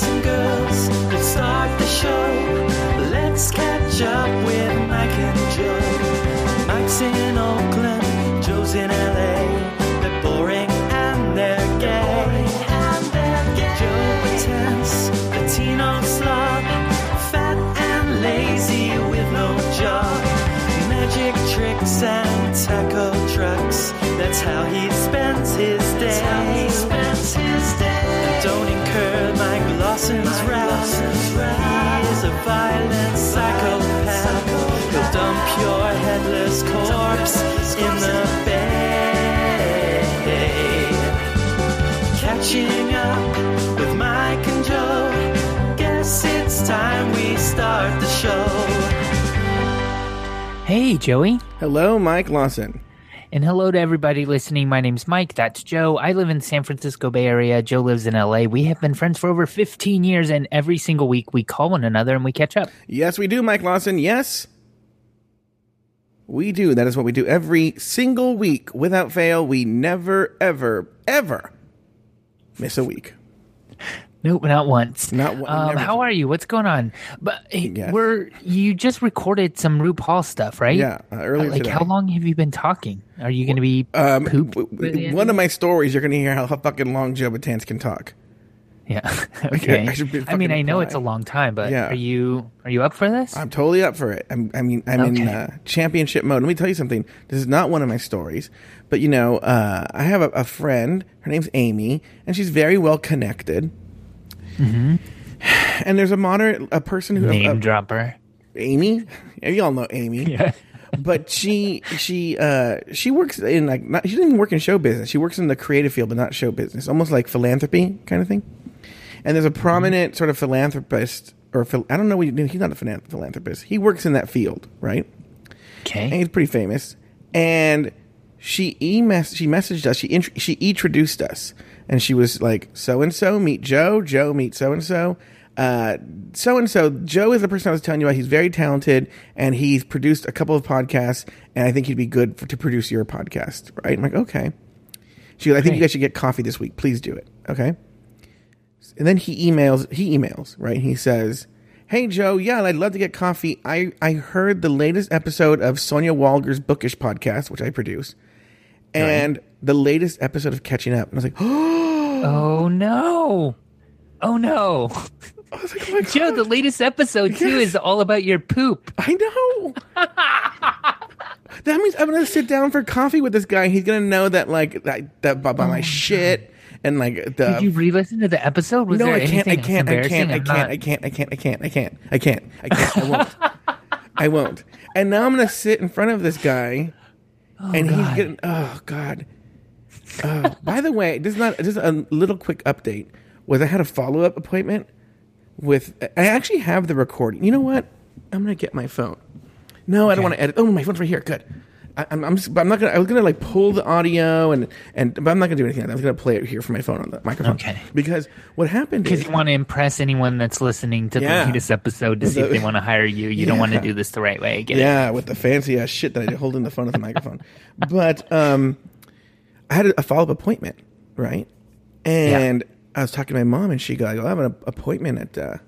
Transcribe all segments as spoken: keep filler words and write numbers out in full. boys and girls, let's start the show. Let's catch up with Mike and Joe. Mike's in Oakland, Joe's in L A. They're boring and they're gay. And they're gay. Joe Batans, Latino slob, fat and lazy with no job. Magic tricks and taco trucks. That's how he spends his day. That's how he spends his day. Don't incur Mike Lawson's wrath. He is a violent psychopath. He'll dump your headless corpse in the bay. Catching up with Mike and Joe. Guess it's time we start the show. Hey, Joey. Hello, Mike Lawson. And hello to everybody listening. My name's Mike. That's Joe. I live in San Francisco Bay Area. Joe lives in L A. We have been friends for over fifteen years, and every single week we call one another and we catch up. Yes, we do, Mike Lawson. Yes, we do. That is what we do every single week. Without fail, we never, ever, ever miss a week. Nope, not once. Not one, um, how do. Are you? What's going on? But yeah. we're you just recorded some RuPaul stuff, right? Yeah, uh, earlier. Uh, like, today. How long have you been talking? Are you going to be um, pooped? W- w- one of my stories, you're going to hear how fucking long Joe Bataan can talk. Yeah. Okay. Like, I, I, I mean, I know apply. It's a long time, but yeah. are you are you up for this? I'm totally up for it. I'm, I mean, I'm okay. in uh, championship mode. Let me tell you something. This is not one of my stories, but you know, uh, I have a, a friend. Her name's Amy, and she's very well connected. Mm-hmm. And there's a modern a person who name a, dropper Amy. You all know Amy, yeah. But she she uh, she works in like not, she doesn't even work in show business. She works in the creative field, but not show business. Almost like philanthropy kind of thing. And there's a prominent mm-hmm. sort of philanthropist, or phil, I don't know. What you do. He's not a philanthropist. He works in that field, right? Okay, and he's pretty famous. And she e mess she messaged us. She int- she introduced us. And she was like, so-and-so, meet Joe. Joe, meet so-and-so. Uh, so-and-so, Joe is the person I was telling you about. He's very talented, and he's produced a couple of podcasts, and I think he'd be good for, to produce your podcast, right? I'm like, okay. She goes, I think you guys should get coffee this week. Please do it, okay? And then he emails, he emails, right? He says, hey, Joe, yeah, I'd love to get coffee. I, I heard the latest episode of Sonia Walger's Bookish podcast, which I produce, and... Right. The latest episode of Catching Up. And I was like, oh, oh no. Oh, no. I was like, oh my God. Joe, the latest episode, yes. too, is all about your poop. I know. That means I'm going to sit down for coffee with this guy. He's going to know that, like, that, that about oh my shit. God. And, like, the. Did you re-listen to the episode? Was no, there I can't. I can't. I can't. I can't. I can't. I can't. I can't. I can't. I can't. I can't. I won't. I won't. And now I'm going to sit in front of this guy. Oh, and God. He's getting. Oh, God. Uh, by the way, this is not just a little quick update. Was I had a follow up appointment with? I actually have the recording. You know what? I'm gonna get my phone. No, okay. I don't want to edit. Oh, my phone's right here. Good. I, I'm. I'm, just, but I'm not gonna. I was gonna like pull the audio and and. But I'm not gonna do anything. I was gonna play it here from my phone on the microphone. Okay. Because what happened? Because you want to impress anyone that's listening to yeah. the latest episode to the, see if they want to hire you. You yeah. don't want to do this the right way. Get yeah, it. With the fancy ass shit that I did holding the phone with the microphone. But um. I had a follow-up appointment, right? And yeah. I was talking to my mom, and she goes, I have an appointment at uh,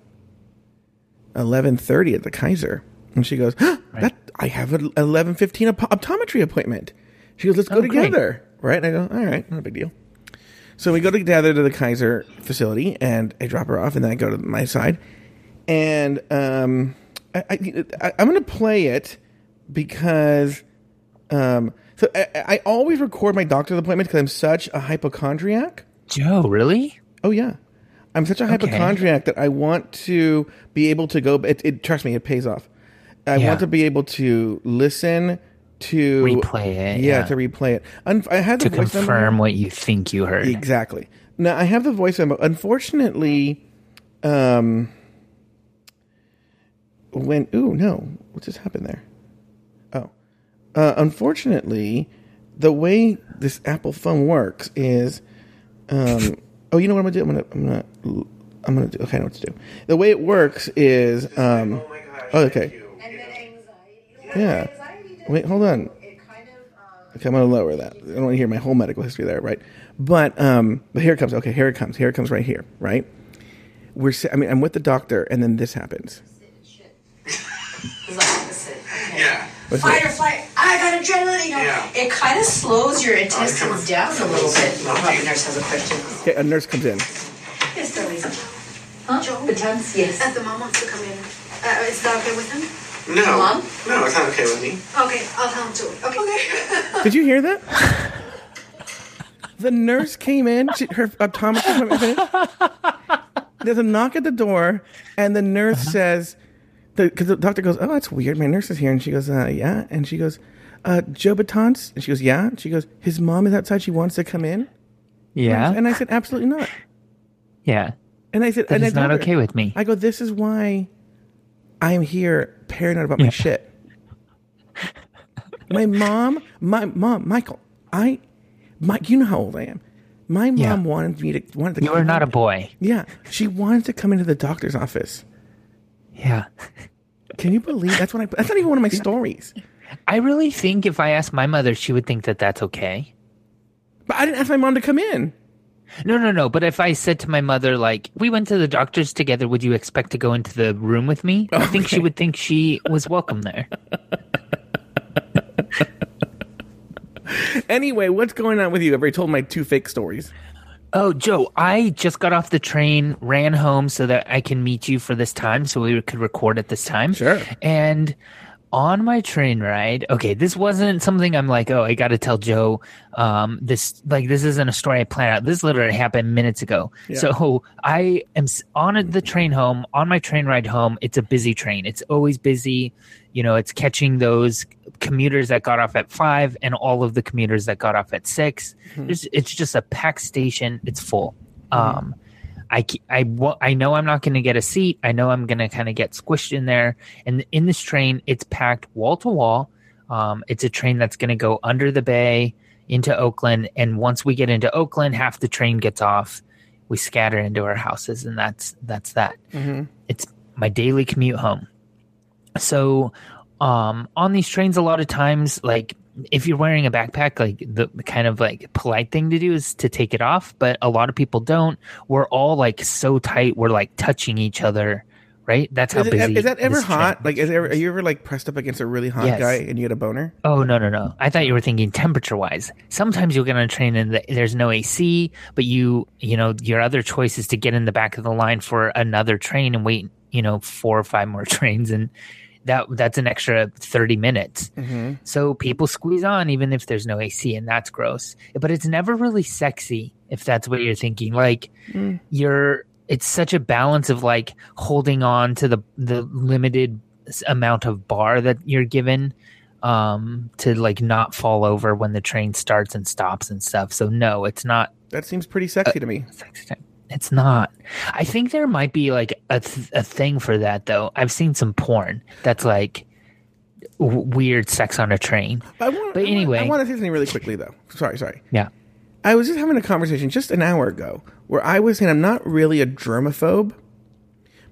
eleven thirty at the Kaiser. And she goes, huh, right. that, I have an eleven fifteen op- optometry appointment. She goes, let's go oh, together, great. Right? And I go, all right, not a big deal. So we go together to the Kaiser facility, and I drop her off, and then I go to my side. And um, I, I, I, I'm going to play it because... Um, So I, I always record my doctor's appointment because I'm such a hypochondriac. Joe, really? Oh, yeah. I'm such a okay. hypochondriac that I want to be able to go. It, it trust me, it pays off. I yeah. want to be able to listen to replay it. Yeah, yeah. to replay it. Un- I had the to voice confirm number. What you think you heard. Exactly. Now I have the voice memo. Unfortunately, um, when ooh no, what just happened there? Uh, unfortunately, the way this Apple phone works is, um, oh, you know what I'm gonna do? I'm gonna, I'm gonna, I'm gonna do. Okay, I know what to do. The way it works is, um, oh, okay, yeah. Wait, hold on. Okay, I'm gonna lower that. I don't want to hear my whole medical history there, right? But, um, but here it comes. Okay, here it comes. Here it comes right here, right? we're, I mean, I'm with the doctor, and then this happens. It's like opposite. Okay. Yeah. What's fight it? Or flight. I got adrenaline. You know, yeah. It kind of slows your intestines down a little bit. I'll have a nurse has a question. Okay, a nurse comes in. Yes, there is. Huh? Joe Bataan's? Yes. Uh, the mom wants to come in. Uh, is that okay with him? No. The mom? No, it's not okay with me. Okay, I'll tell him to it. Okay. okay. Did you hear that? The nurse came in. She, her optometrist came in. There's a knock at the door, and the nurse uh-huh. says... Because the, the doctor goes, oh, that's weird. My nurse is here. And she goes, uh, yeah. And she goes, uh, Joe Bataan? And she goes, yeah. And she goes, his mom is outside. She wants to come in? Yeah. And I said, absolutely not. Yeah. And I said, that and is I not okay her, with me. I go, this is why I'm here paranoid about yeah. my shit. My mom, my mom, Michael, I, my, you know how old I am. My mom yeah. wanted me to, wanted to you come You are not in. A boy. Yeah. She wanted to come into the doctor's office. Yeah. Can you believe that's what I, that's not even one of my stories. I really think if I asked my mother, she would think that that's okay. But I didn't ask my mom to come in. No, no, no. But if I said to my mother, like, we went to the doctor's together, would you expect to go into the room with me? Okay. I think she would think she was welcome there. Anyway, what's going on with you? I've already told my two fake stories. Oh, Joe, I just got off the train, ran home so that I can meet you for this time so we could record at this time. Sure. And on my train ride, okay, this wasn't something I'm like, oh, I got to tell Joe um, this. Like, this isn't a story I planned out. This literally happened minutes ago. Yeah. So I am on the train home, on my train ride home. It's a busy train. It's always busy. You know, it's catching those commuters that got off at five and all of the commuters that got off at six. Mm-hmm. It's, it's just a packed station. It's full. Mm-hmm. Um, I, I, I know I'm not going to get a seat. I know I'm going to kind of get squished in there. And in this train, it's packed wall to wall. Um, it's a train that's going to go under the bay into Oakland. And once we get into Oakland, half the train gets off. We scatter into our houses, and that's that's that. Mm-hmm. It's my daily commute home. So um, on these trains, a lot of times, like if you're wearing a backpack, like the kind of like polite thing to do is to take it off. But a lot of people don't. We're all like so tight. We're like touching each other. Right. That's how is it, busy. Is that ever hot? Like, is ever, are you ever like pressed up against a really hot yes. guy and you had a boner? Oh, no, no, no. I thought you were thinking temperature wise. Sometimes you'll get on a train and the, there's no A C, but you, you know, your other choice is to get in the back of the line for another train and wait, you know, four or five more trains. And that that's an extra thirty minutes. Mm-hmm. So people squeeze on even if there's no A C, and that's gross. But it's never really sexy if that's what you're thinking. Like mm. you're, it's such a balance of like holding on to the the limited amount of bar that you're given um, to like not fall over when the train starts and stops and stuff. So no, it's not. That seems pretty sexy uh, to me. Sexy time. It's not. I think there might be like a th- a thing for that though. I've seen some porn that's like w- weird sex on a train. I wanna, but anyway, I want to say something really quickly though. Sorry, sorry. Yeah, I was just having a conversation just an hour ago where I was saying I'm not really a germaphobe,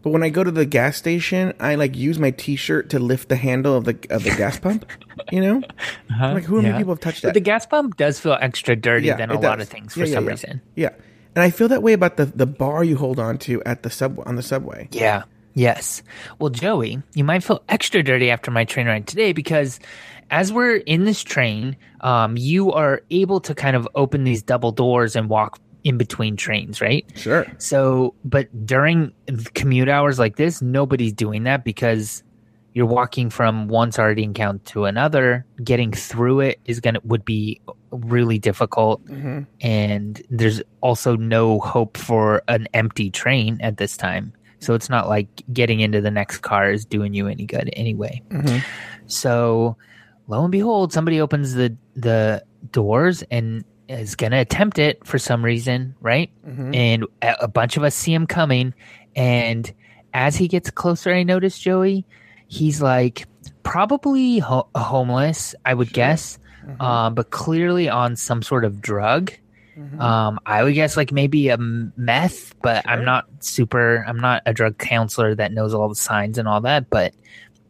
but when I go to the gas station, I like use my T-shirt to lift the handle of the of the gas pump. You know, uh-huh, like who yeah. many people have touched that? But the gas pump does feel extra dirty yeah, than a does. lot of things for yeah, yeah, some yeah. reason. Yeah. And I feel that way about the, the bar you hold on to at the sub on the subway. Yeah. Yes. Well, Joey, you might feel extra dirty after my train ride today because as we're in this train, um, you are able to kind of open these double doors and walk in between trains, right? Sure. So, but during commute hours like this, nobody's doing that because you're walking from one sardine count to another. Getting through it is gonna would be really difficult, mm-hmm. and there's also no hope for an empty train at this time. So it's not like getting into the next car is doing you any good anyway. Mm-hmm. So lo and behold, somebody opens the the doors and is gonna attempt it for some reason, right? Mm-hmm. And a, a bunch of us see him coming, and as he gets closer, I notice Joey. He's like probably ho- homeless, I would sure. guess, mm-hmm. um, but clearly on some sort of drug. Mm-hmm. Um, I would guess like maybe a meth, but sure. I'm not super, I'm not a drug counselor that knows all the signs and all that, but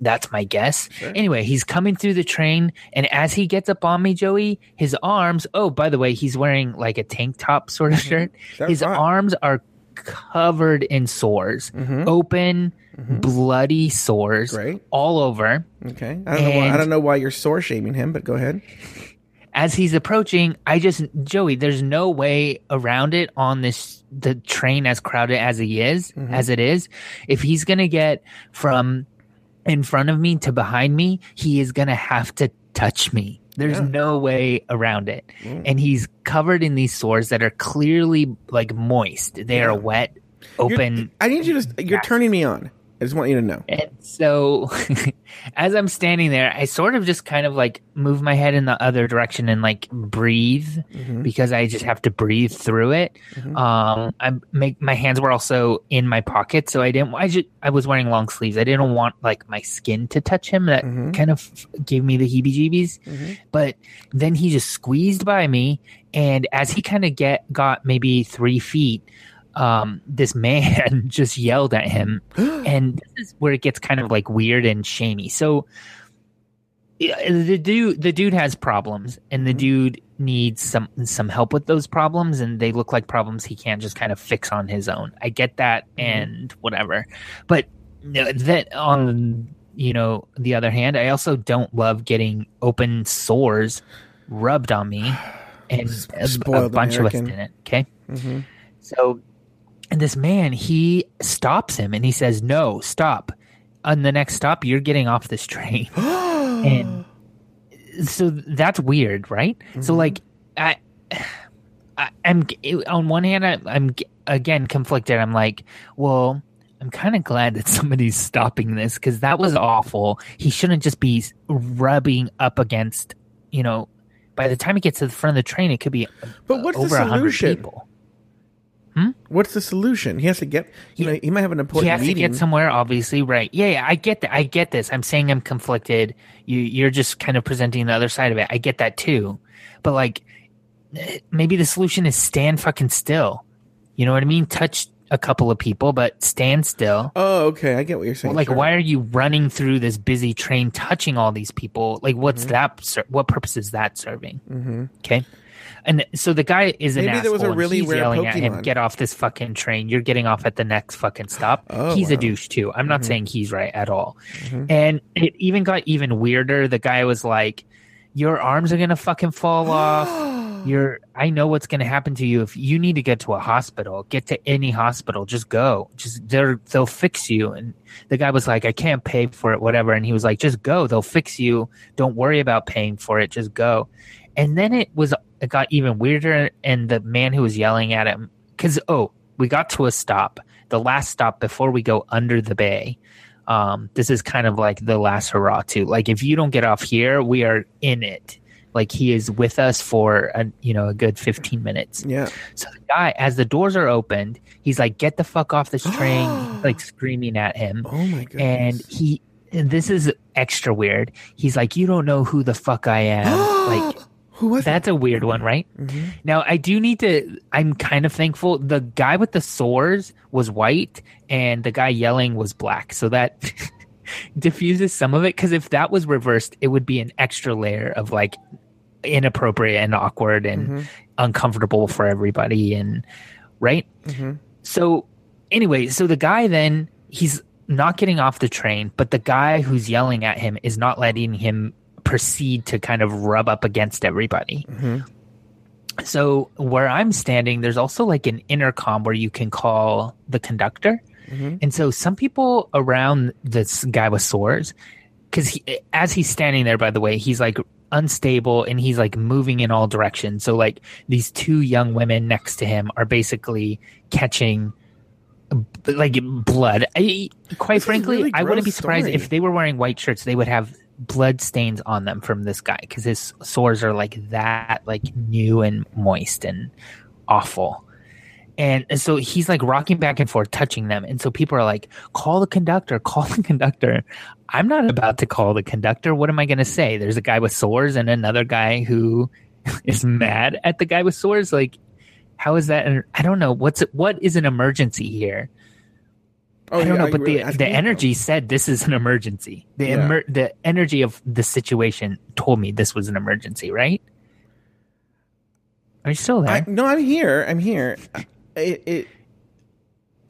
that's my guess. Sure. Anyway, he's coming through the train, and as he gets up on me, Joey, his arms, oh, by the way, he's wearing like a tank top sort of mm-hmm. shirt. That's his hot. Arms are covered in sores, mm-hmm. open, mm-hmm. bloody sores Great. all over. Okay. I don't, know why, I don't know why you're sore shaming him, but go ahead. As he's approaching, I just, Joey, there's no way around it on this, the train as crowded as he is, mm-hmm. as it is. If he's going to get from in front of me to behind me, he is going to have to touch me. There's yeah. no way around it. Mm. And he's covered in these sores that are clearly like moist. They yeah. are wet, open. You're, I need you to, you're turning me on. I just want you to know. And so as I'm standing there, I sort of just kind of like move my head in the other direction and like breathe mm-hmm. because I just have to breathe through it. Mm-hmm. Um, I make my hands were also in my pocket. So I didn't, I just, I was wearing long sleeves. I didn't want like my skin to touch him. That mm-hmm. kind of gave me the heebie-jeebies. Mm-hmm. But then he just squeezed by me. And as he kind of get, got maybe three feet, Um, this man just yelled at him, and this is where it gets kind of like weird and shamey. So the dude, the dude has problems, and the dude needs some some help with those problems, and they look like problems he can't just kind of fix on his own. I get that, and whatever. But that on you know the other hand, I also don't love getting open sores rubbed on me, and a, a bunch American. of us did it. Okay, mm-hmm. so. And this man, he stops him and he says, no, stop. On the next stop, you're getting off this train. And so that's weird, right? Mm-hmm. So like, I, I, I'm on one hand, I, I'm again conflicted. I'm like, well, I'm kind of glad that somebody's stopping this because that was awful. He shouldn't just be rubbing up against, you know, by the time he gets to the front of the train, it could be but what's over one hundred people. Hmm? What's the solution? He has to get, you he, know, he might have an important meeting. He has meeting. to get somewhere, obviously, right? Yeah, yeah, I get that. I get this. I'm saying I'm conflicted. You, you're just kind of presenting the other side of it. I get that too, but like, maybe the solution is stand fucking still. You know what I mean? Touch a couple of people, but stand still. Oh, okay, I get what you're saying. Well, like, sure. Why are you running through this busy train, touching all these people? Like, what's mm-hmm. that? What purpose is that serving? Mm-hmm. Okay. And so the guy is an Maybe asshole. There was a really he's rare yelling Pokemon. At him, get off this fucking train. You're getting off at the next fucking stop. Oh, he's wow. a douche too. I'm not mm-hmm. saying he's right at all. Mm-hmm. And it even got even weirder. The guy was like, your arms are going to fucking fall off. You're, I know what's going to happen to you. If you need to get to a hospital, get to any hospital. Just go. Just they're, they'll fix you. And the guy was like, I can't pay for it, whatever. And he was like, just go. They'll fix you. Don't worry about paying for it. Just go. And then it was it got even weirder, and the man who was yelling at him, because oh, we got to a stop, the last stop before we go under the bay. Um, this is kind of like the last hurrah too. Like if you don't get off here, we are in it. Like he is with us for a, you know a good fifteen minutes. Yeah. So the guy, as the doors are opened, he's like, "Get the fuck off this train!" like screaming at him. Oh my goodness. And he, and this is extra weird. He's like, "You don't know who the fuck I am." like. Who was That's it? a weird one, right? Mm-hmm. Now, I do need to – I'm kind of thankful. The guy with the sores was white and the guy yelling was black. So that diffuses some of it because if that was reversed, it would be an extra layer of like inappropriate and awkward and mm-hmm. uncomfortable for everybody and – right? Mm-hmm. So anyway, so the guy then – he's not getting off the train, but the guy who's yelling at him is not letting him – proceed to kind of rub up against everybody. Mm-hmm. So where I'm standing, there's also like an intercom where you can call the conductor. Mm-hmm. And so some people around this guy with sores, because he, as he's standing there, by the way, he's like unstable and he's like moving in all directions. So like these two young women next to him are basically catching like blood. I, quite this frankly, really I wouldn't be surprised story. if they were wearing white shirts, they would have blood stains on them from this guy because his sores are like that, like new and moist and awful. And, and so he's like rocking back and forth, touching them. And so people are like, call the conductor, call the conductor. I'm not about to call the conductor. What am I going to say? There's a guy with sores and another guy who is mad at the guy with sores. Like, how is that? And I don't know. What's what is an emergency here? Oh, I don't yeah, know, but really the the energy know. said this is an emergency. The yeah. emer- the energy of the situation told me this was an emergency, right? Are you still there? I, no, I'm here. I'm here. It, it,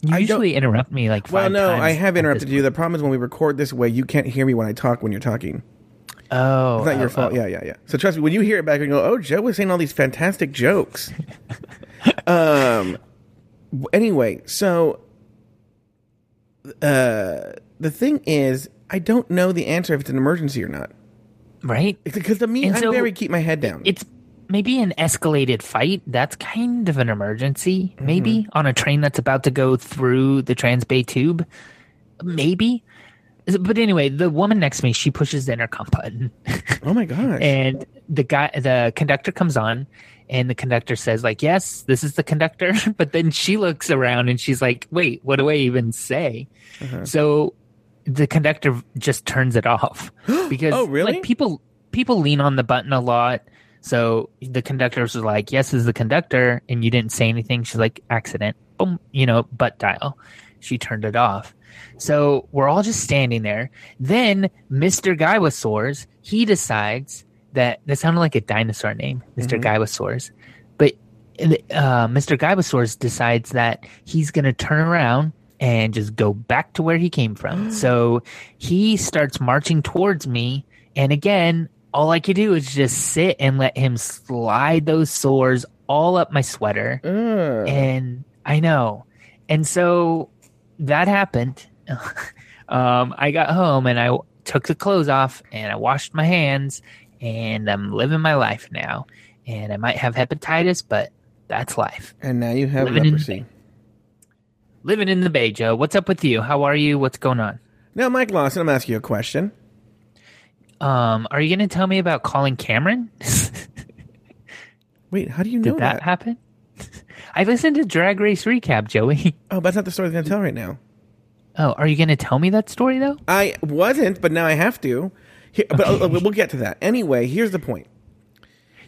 You I usually interrupt me like five well, no, times. Well, no, I have interrupted you. The problem is when we record this way, you can't hear me when I talk when you're talking. Oh. It's not oh, your fault. Oh. Yeah, yeah, yeah. So trust me, when you hear it back, you go, oh, Joe was saying all these fantastic jokes. um. Anyway, so uh, the thing is, I don't know the answer if it's an emergency or not. Right? Because to me, I so very keep my head down. It's maybe an escalated fight. That's kind of an emergency. Maybe mm-hmm. on a train that's about to go through the Trans-Bay Tube. Maybe. But anyway, the woman next to me, she pushes the intercom button. Oh my gosh. And the guy, the conductor comes on and the conductor says like, yes, this is the conductor. But then she looks around and she's like, wait, what do I even say? Uh-huh. So the conductor just turns it off because oh, really? like people, people lean on the button a lot. So the conductors were like, yes, this is the conductor. And you didn't say anything. She's like, accident, boom, you know, butt dial. She turned it off. So we're all just standing there. Then Mister Gaiwasaurs, he decides that that sounded like a dinosaur name, Mister Mm-hmm. Gaiwasaurs. But uh, Mister Gaiwasaurs decides that he's going to turn around and just go back to where he came from. So he starts marching towards me. And again, all I could do is just sit and let him slide those sores all up my sweater. Mm. And I know. And so that happened. um, I got home and I took the clothes off and I washed my hands and I'm living my life now. And I might have hepatitis, but that's life. And now you have living leprosy. In living in the Bay, Joe. What's up with you? How are you? What's going on? Now, Mike Lawson, I'm asking you a question. Um, are you going to tell me about calling Cameron? Wait, how do you know Did that? Did that happen? I listened to Drag Race Recap, Joey. Oh, that's not the story I'm going to tell right now. Oh, are you going to tell me that story, though? I wasn't, but now I have to. Here, okay. But uh, we'll get to that. Anyway, here's the point.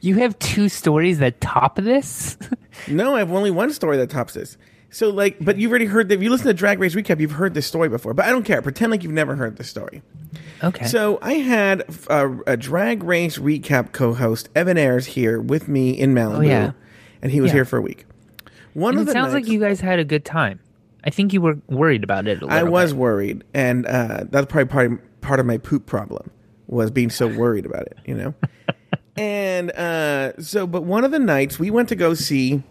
You have two stories that top this? No, I have only one story that tops this. So, like, but you've already heard that. If you listen to Drag Race Recap, you've heard this story before. But I don't care. Pretend like you've never heard this story. Okay. So I had a, a Drag Race Recap co-host, Evan Ayers, here with me in Malibu. Oh, yeah. And he was yeah. here for a week. One of it the sounds nights, like you guys had a good time. I think you were worried about it a little I was bit. worried. And uh, that's probably part of, part of my poop problem was being so worried about it, you know? and uh, so, but one of the nights we went to go see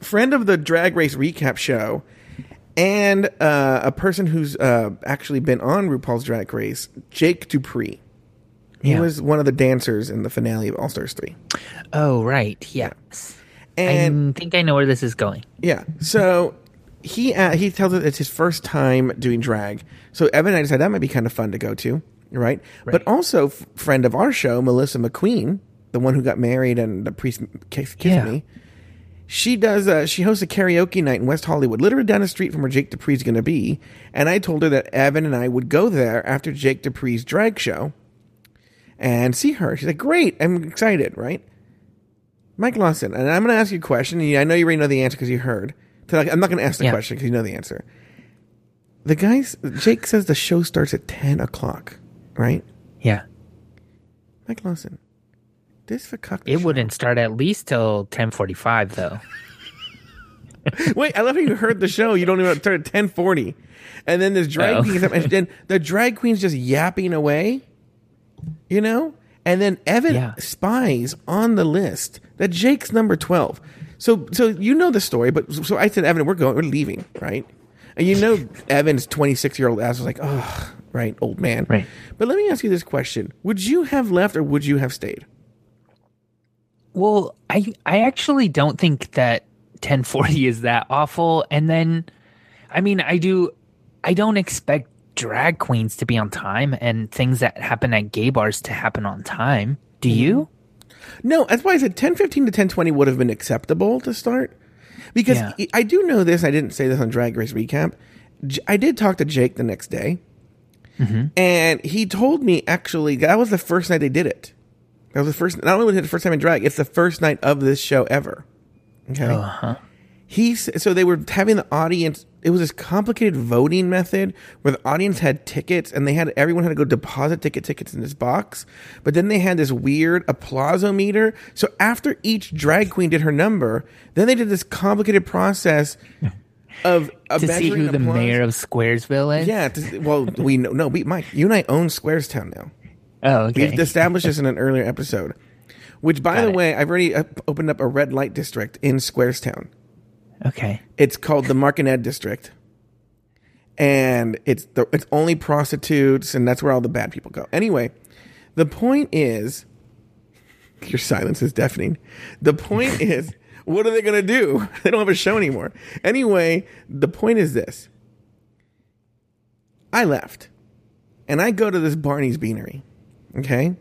friend of the Drag Race Recap show and uh, a person who's uh, actually been on RuPaul's Drag Race, Jake Dupree. He yeah. was one of the dancers in the finale of All Stars three. Oh, right. Yes. Yeah. And I think I know where this is going. Yeah. So he uh, he tells us it's his first time doing drag. So Evan and I decided that might be kind of fun to go to, right? right. But also, f- friend of our show, Melissa McQueen, the one who got married and the priest kissed yeah. me, she does. Uh, she hosts a karaoke night in West Hollywood, literally down the street from where Jake Dupree's going to be. And I told her that Evan and I would go there after Jake Dupree's drag show and see her. She's like, great. I'm excited, right? Mike Lawson, and I'm going to ask you a question. And I know you already know the answer because you heard. So I'm not going to ask the yeah. question because you know the answer. The guys, Jake says the show starts at ten o'clock, right? Yeah. Mike Lawson, this for cock. It show. Wouldn't start at least till ten forty-five, though. Wait, I love how you heard the show. You don't even start at ten forty, and then this drag oh. queen comes up, and then the drag queen's just yapping away. You know. And then Evan yeah. spies on the list that Jake's number twelve. So so you know the story, but so I said, Evan, we're going, we're leaving, right? And you know Evan's twenty-six-year-old ass was like, oh, right, old man. Right. But let me ask you this question. Would you have left or would you have stayed? Well, I I actually don't think that ten forty is that awful. And then, I mean, I do, I don't expect drag queens to be on time and things that happen at gay bars to happen on time. Do you? No, that's why I said ten fifteen to ten twenty would have been acceptable to start. Because yeah. I do know this. I didn't say this on Drag Race Recap. I did talk to Jake the next day. Mm-hmm. And he told me, actually, that was the first night they did it. That was the first, not only was it the first time in drag, it's the first night of this show ever. Okay. Uh-huh. He, so they were having the audience, it was this complicated voting method where the audience had tickets and they had, everyone had to go deposit ticket tickets in this box. But then they had this weird applausometer. So after each drag queen did her number, then they did this complicated process of to see who the applause. mayor of Squaresville is. Yeah, to, well, we know, no, we Mike, you and I own Squarestown now. Oh, okay. We've established this in an earlier episode. Which, by Got the it. way, I've already opened up a red light district in Squarestown. Okay. It's called the Martinet District. And it's the, it's only prostitutes, and that's where all the bad people go. Anyway, the point is... Your silence is deafening. The point is, what are they going to do? They don't have a show anymore. Anyway, the point is this. I left. And I go to this Barney's Beanery. Okay?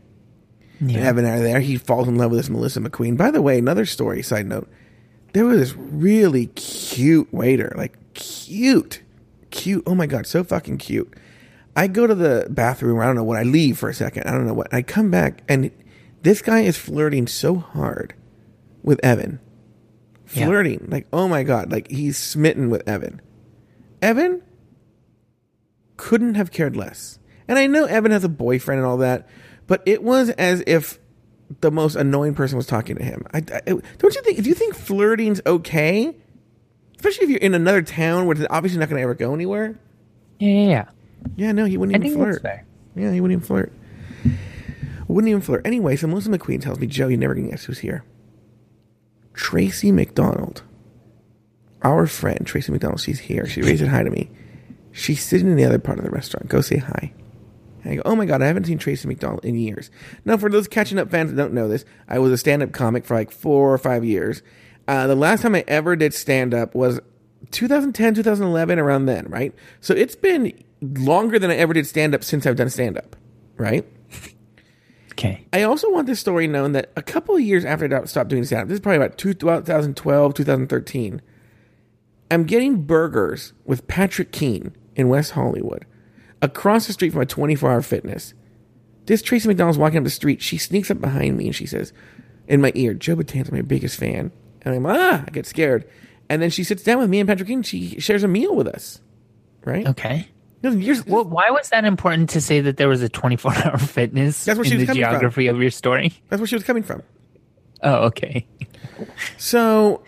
Yeah. And Evan Ayers there, he falls in love with this Melissa McQueen. By the way, another story, side note. There was this really cute waiter. Like, cute. Cute. Oh, my God. So fucking cute. I go to the bathroom. I don't know what. I leave for a second. I don't know what. I come back, and this guy is flirting so hard with Evan. Flirting. Yeah. Like, oh, my God. Like, he's smitten with Evan. Evan couldn't have cared less. And I know Evan has a boyfriend and all that, but it was as if the most annoying person was talking to him. I, I, don't you think, if you think flirting's okay, especially if you're in another town where it's obviously not going to ever go anywhere. Yeah, yeah, yeah. Yeah, no, he wouldn't I even think flirt. That's fair. Yeah, he wouldn't even flirt. Wouldn't even flirt. Anyway, so Melissa McQueen tells me, Joe, you're never going to guess who's here. Tracy McDonald. Our friend, Tracy McDonald, she's here. She raised it hi to me. She's sitting in the other part of the restaurant. Go say hi. And I go, oh my God, I haven't seen Tracy McDonald in years. Now, for those Catching Up fans that don't know this, I was a stand-up comic for like four or five years. Uh, the last time I ever did stand-up was twenty ten, twenty eleven, around then, right? So it's been longer than I ever did stand-up since I've done stand-up, right? Okay. I also want this story known that a couple of years after I stopped doing stand-up, this is probably about twenty twelve, twenty thirteen, I'm getting burgers with Patrick Keene in West Hollywood. Across the street from a twenty-four hour fitness. This Tracy McDonald's walking up the street. She sneaks up behind me and she says, in my ear, Joe Bataan's my biggest fan. And I'm, ah, I get scared. And then she sits down with me and Patrick Keene. She shares a meal with us. Right? Okay. No, well, why was that important to say that there was a twenty-four hour fitness that's where she in was the geography from. Of your story? That's where she was coming from. Oh, okay. so...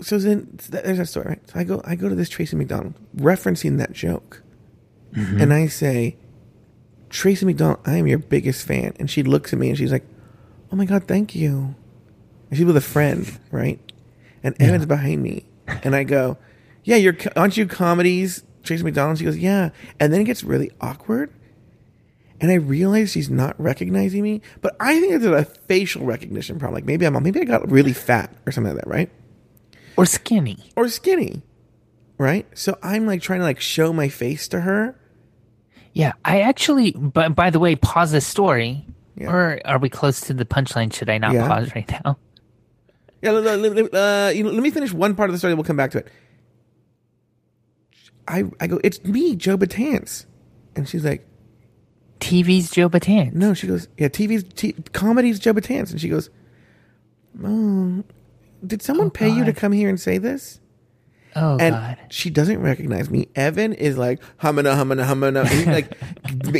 So then, there's that story, right? So I go, I go to this Tracy McDonald, referencing that joke. Mm-hmm. And I say, Tracy McDonald, I am your biggest fan. And she looks at me and she's like, oh my God, thank you. And she's with a friend, right? And yeah. Evan's behind me. And I go, yeah, you're, aren't you comedies, Tracy McDonald? She goes, yeah. And then it gets really awkward. And I realize she's not recognizing me. But I think it's a facial recognition problem. Like maybe I'm, maybe I got really fat or something like that, right? Or skinny. Or skinny. Right? So I'm like trying to like show my face to her. Yeah. I actually, but by the way, pause the story. Yeah. Or are we close to the punchline? Should I not yeah. pause right now? Yeah. Let, let, let, uh, you know, let me finish one part of the story. We'll come back to it. I, I go, it's me, Joe Bataan. And she's like, T V's Joe Bataan. No, she goes, yeah, T V's, t- comedy's Joe Bataan. And she goes, oh. Did someone oh, pay God. you to come here and say this? Oh, and God. She doesn't recognize me. Evan is like, humana, humana, humana. And he like,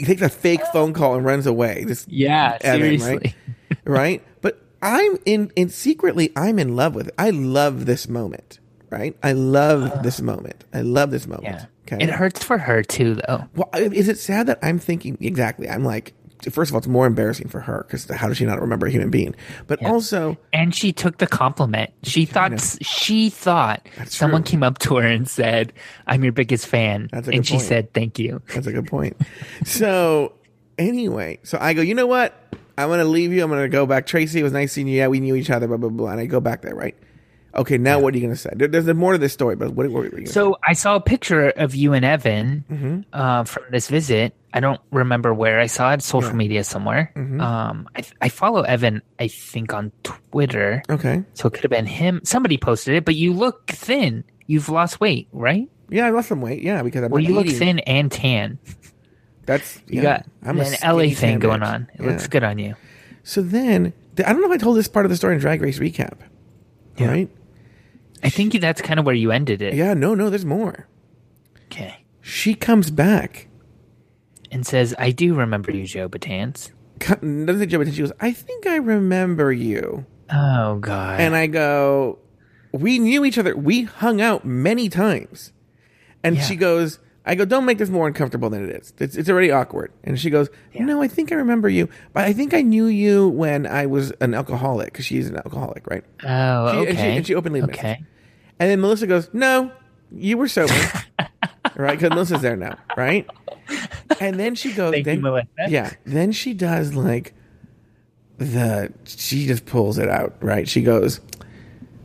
takes a fake phone call and runs away. This yeah, Evan, seriously. Right? right? But I'm in, in, secretly, I'm in love with it. I love this moment, right? I love oh. this moment. I love this moment. Yeah. Okay? It hurts for her too, though. Well, is it sad that I'm thinking, exactly, I'm like, first of all, it's more embarrassing for her because how does she not remember a human being? But yeah. also, and she took the compliment. She thought she thought That's someone true. Came up to her and said, "I'm your biggest fan," That's a good and she point. said, "Thank you." That's a good point. So anyway, so I go, you know what? I'm gonna leave you. I'm gonna go back. Tracy, it was nice seeing you. Yeah, we knew each other. Blah blah blah. And I go back there, right? Okay, now yeah. what are you going to say? There, there's more to this story, but what, what were you going to So say? I saw a picture of you and Evan mm-hmm. uh, from this visit. I don't remember where I saw it, social yeah. media somewhere. Mm-hmm. Um, I, I follow Evan, I think, on Twitter. Okay. So it could have been him. Somebody posted it, but you look thin. You've lost weight, right? Yeah, I lost some weight, yeah, because I'm Well, you eating. look thin and tan. That's, yeah. You got I'm an L A thing going bitch. on. It yeah. looks good on you. So then, I don't know if I told this part of the story in Drag Race Recap, yeah. right? I think that's kind of where you ended it. Yeah, no, no, there's more. Okay. She comes back. And says, I do remember you, Joe Bataan. Doesn't say Joe Bataan. She goes, I think I remember you. Oh, God. And I go, we knew each other. We hung out many times. And yeah. she goes, I go, don't make this more uncomfortable than it is. It's, it's already awkward. And she goes, yeah. no, I think I remember you. But I think I knew you when I was an alcoholic. Because she's an alcoholic, right? Oh, she, okay. And she, and she openly admits okay. it. And then Melissa goes, no, you were sober. Right? Because Melissa's there now, right? And then she goes, Thank then, you, Melissa. Yeah. Then she does like the, she just pulls it out, right? She goes,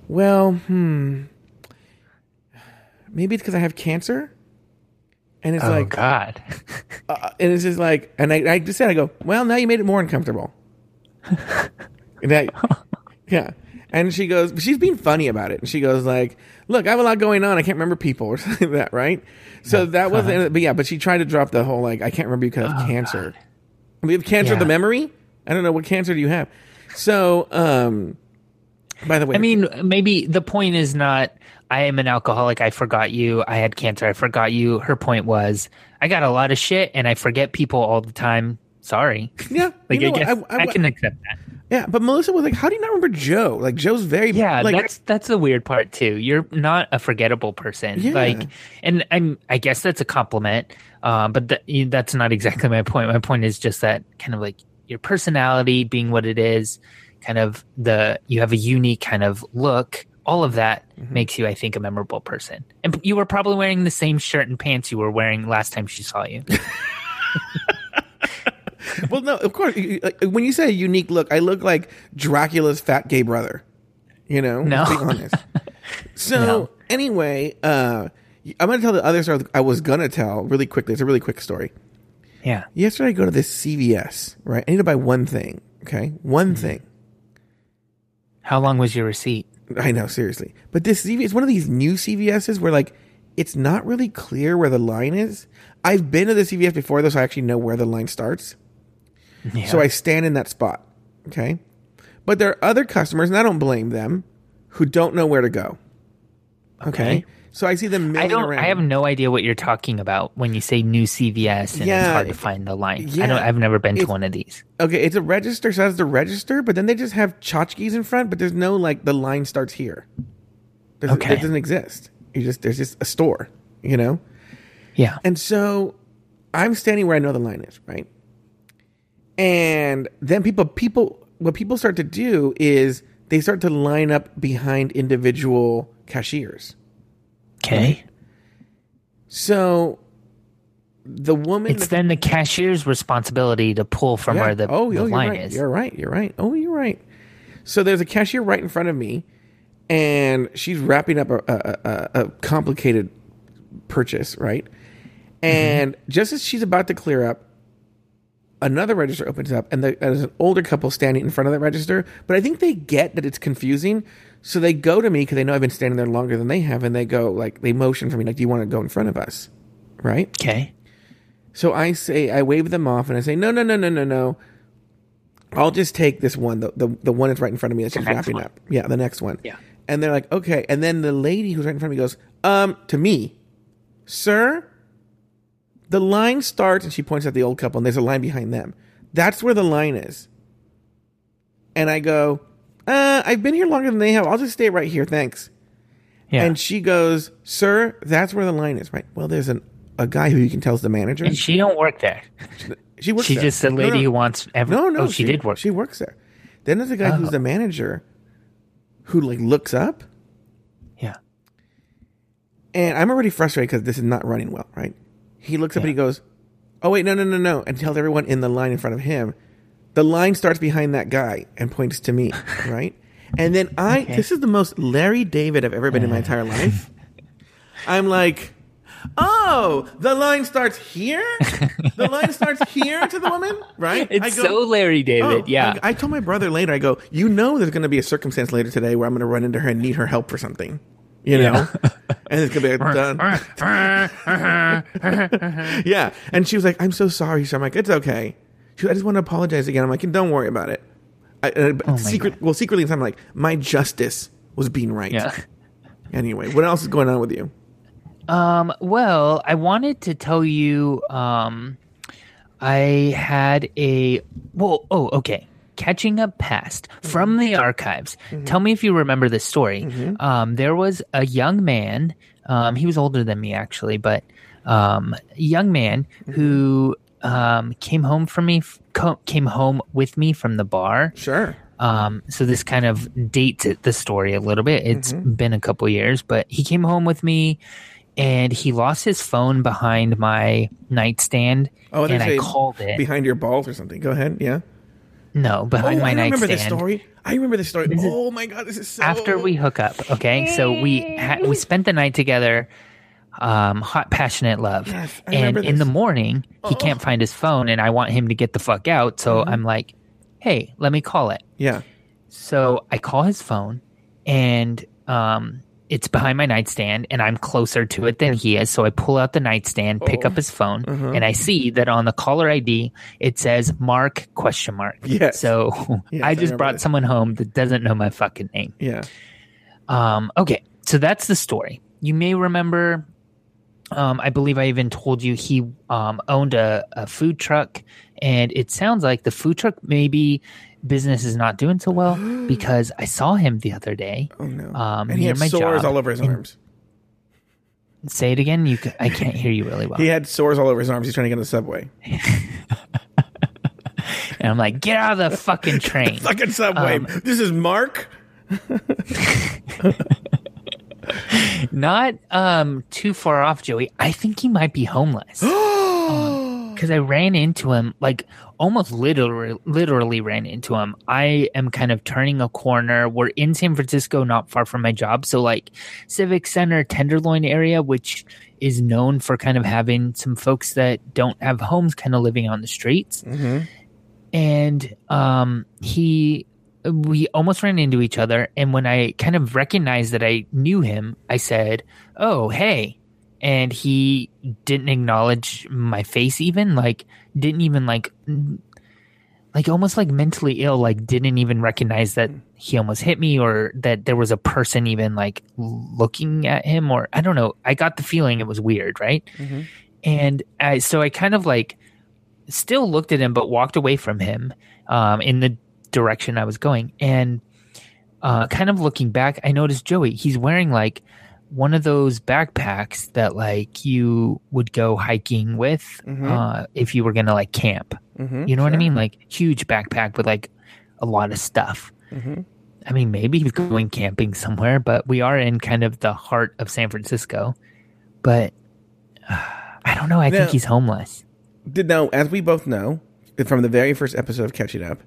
well, hmm, maybe it's because I have cancer. And it's oh, like, God. uh, and it's just like, and I, I just said, I go, well, now you made it more uncomfortable. And I, yeah. And she goes, she's being funny about it. And she goes like, look, I have a lot going on. I can't remember people or something like that. Right. So oh, that wasn't, God. But yeah, but she tried to drop the whole, like, I can't remember you because of oh, cancer. God. We have cancer yeah. of the memory. I don't know. What cancer do you have? So, um, by the way, I mean, maybe the point is not, I am an alcoholic. I forgot you. I had cancer. I forgot you. Her point was, I got a lot of shit and I forget people all the time. Sorry. Yeah. Like, you know, I, guess I, I, I can accept that. Yeah. But Melissa was like, how do you not remember Joe? Like, Joe's very, yeah, like, that's, that's the weird part too. You're not a forgettable person. Yeah. Like, and I'm, I guess that's a compliment. Um, but th- that's not exactly my point. My point is just that kind of like your personality being what it is, kind of the, you have a unique kind of look. All of that mm-hmm. makes you, I think, a memorable person. And you were probably wearing the same shirt and pants you were wearing last time she saw you. Well, no, of course. When you say a unique look, I look like Dracula's fat gay brother. You know? No. Being honest. So no. anyway, uh, I'm going to tell the other story I was going to tell really quickly. It's a really quick story. Yeah. Yesterday, I go to this C V S, right? I need to buy one thing, okay? One mm-hmm. thing. How long was your receipt? I know, seriously. But this C V S, it's one of these new C V S's where, like, it's not really clear where the line is. I've been to the C V S before, though, so I actually know where the line starts. Yeah. So I stand in that spot, okay? But there are other customers, and I don't blame them, who don't know where to go. Okay? okay. So I see them milling I don't, around. I have no idea what you're talking about when you say new C V S and yeah. it's hard to find the line. Yeah. I don't, I've never been it's, to one of these. Okay, it's a register, so that's the register, but then they just have tchotchkes in front, but there's no, like, the line starts here. There's, okay. It doesn't exist. You just There's just a store, you know? Yeah. And so I'm standing where I know the line is, right? And then people, people, what people start to do is they start to line up behind individual cashiers. Okay. So the woman. It's then the cashier's responsibility to pull from yeah. where the, oh, the oh, line right. is. You're right. You're right. Oh, you're right. So there's a cashier right in front of me, and she's wrapping up a, a, a, a complicated purchase, right? And mm-hmm. just as she's about to clear up, another register opens up, and there's an older couple standing in front of that register. But I think they get that it's confusing, so they go to me because they know I've been standing there longer than they have, and they go like they motion for me, like, "Do you want to go in front of us?" Right? Okay. So I say I wave them off, and I say, "No, no, no, no, no, no. I'll just take this one, the the, the one that's right in front of me that she's wrapping one. up. Yeah, the next one. Yeah." And they're like, "Okay." And then the lady who's right in front of me goes, "Um, to me, sir." The line starts, and she points at the old couple, and there's a line behind them. That's where the line is. And I go, uh, I've been here longer than they have. I'll just stay right here. Thanks. Yeah. And she goes, sir, that's where the line is, right? Well, there's an, a guy who you can tell is the manager. And she don't work there. She, she works She's there. She's just a lady no, no. who wants everyone. No, no. Oh, she, she did work. She works there. Then there's a guy oh. who's the manager who, like, looks up. Yeah. And I'm already frustrated because this is not running well, right? He looks up yeah. and he goes, oh, wait, no, no, no, no, and tells everyone in the line in front of him, the line starts behind that guy and points to me, right? And then I, okay. this is the most Larry David I've ever been uh. in my entire life. I'm like, oh, the line starts here? The line starts here to the woman, right? It's I go, so Larry David, oh. yeah. I, I told my brother later, I go, you know there's going to be a circumstance later today where I'm going to run into her and need her help for something. You know, yeah. and it's gonna be like, done. yeah, and she was like, "I'm so sorry." So I'm like, "It's okay." She was, I just want to apologize again. I'm like, "Don't worry about it." I, uh, oh secret, God. well, secretly, I'm like, my justice was being right. Yeah. Anyway, what else is going on with you? Um. Well, I wanted to tell you. Um, I had a. Well. Oh. Okay. Catching Up Past from the archives. Mm-hmm. Tell me if you remember this story. Mm-hmm. Um, there was a young man. Um, he was older than me, actually, but um, a young man mm-hmm. who um, came home from me, co- came home with me from the bar. Sure. Um, so this kind of dates it, the story a little bit. It's mm-hmm. been a couple years, but he came home with me and he lost his phone behind my nightstand. Oh, and I called it behind your balls or something. Go ahead. Yeah. No, behind oh, my I nightstand. I remember this story. I remember this story. This oh my God. This is so. After we hook up. Okay. So we, ha- we spent the night together. Um, hot, passionate love. Yes, I and in this. the morning oh. he can't find his phone and I want him to get the fuck out. So mm-hmm. I'm like, hey, let me call it. Yeah. So I call his phone, and um, it's behind my nightstand, and I'm closer to it than he is. So I pull out the nightstand, oh. pick up his phone, uh-huh. and I see that on the caller I D, it says Mark question mark. Yes. So yes, I just I brought it. someone home that doesn't know my fucking name. Yeah. Um, okay. So that's the story. You may remember, um, I believe I even told you he um, owned a, a food truck. And it sounds like the food truck maybe business is not doing so well because I saw him the other day. Oh no! Um, and he had sores all over his arms. Say it again. You, I can't hear you really well. He had sores all over his arms. He's trying to get on the subway. And I'm like, get out of the fucking train, the fucking subway. Um, this is Mark. Not um, too far off, Joey. I think he might be homeless. um, Because I ran into him, like almost literally, literally ran into him. I am kind of turning a corner. We're in San Francisco, not far from my job. So like Civic Center, Tenderloin area, which is known for kind of having some folks that don't have homes kind of living on the streets. Mm-hmm. And um, he, we almost ran into each other. And when I kind of recognized that I knew him, I said, oh, hey. And he didn't acknowledge my face even, like, didn't even, like, like almost like mentally ill, like, didn't even recognize that he almost hit me or that there was a person even, like, looking at him or, I don't know. I got the feeling it was weird, right? Mm-hmm. And I, so I kind of, like, still looked at him but walked away from him um, in the direction I was going. And uh, kind of looking back, I noticed Joey, he's wearing, like, one of those backpacks that like you would go hiking with mm-hmm. uh, if you were going to like camp, mm-hmm, you know sure. what I mean? Like huge backpack with like a lot of stuff. Mm-hmm. I mean, maybe he was going camping somewhere, but we are in kind of the heart of San Francisco, but uh, I don't know. I now, think he's homeless. Did now, as we both know from the very first episode of Catch It Up,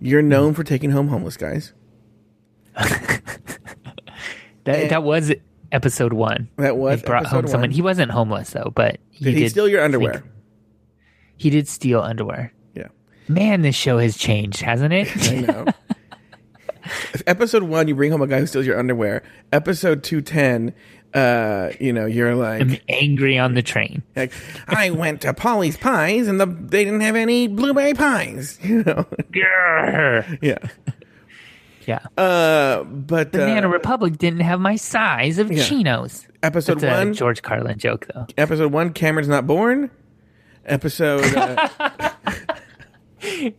you're known mm-hmm. for taking home homeless guys. that, and- that was it. Episode one. That was he brought home one. someone. He wasn't homeless though, but he did. He did steal your underwear. Think, he did steal underwear. Yeah. Man, this show has changed, hasn't it? I know. Episode one, you bring home a guy who steals your underwear. Episode two ten, uh, you know, you're like I'm angry on the train. Like I went to Polly's Pies and the, they didn't have any blueberry pies. You know. Yeah. Yeah, uh, but Banana uh, Republic didn't have my size of yeah. chinos. Episode That's one, a George Carlin joke though. Episode one, Cameron's not born. Episode, uh,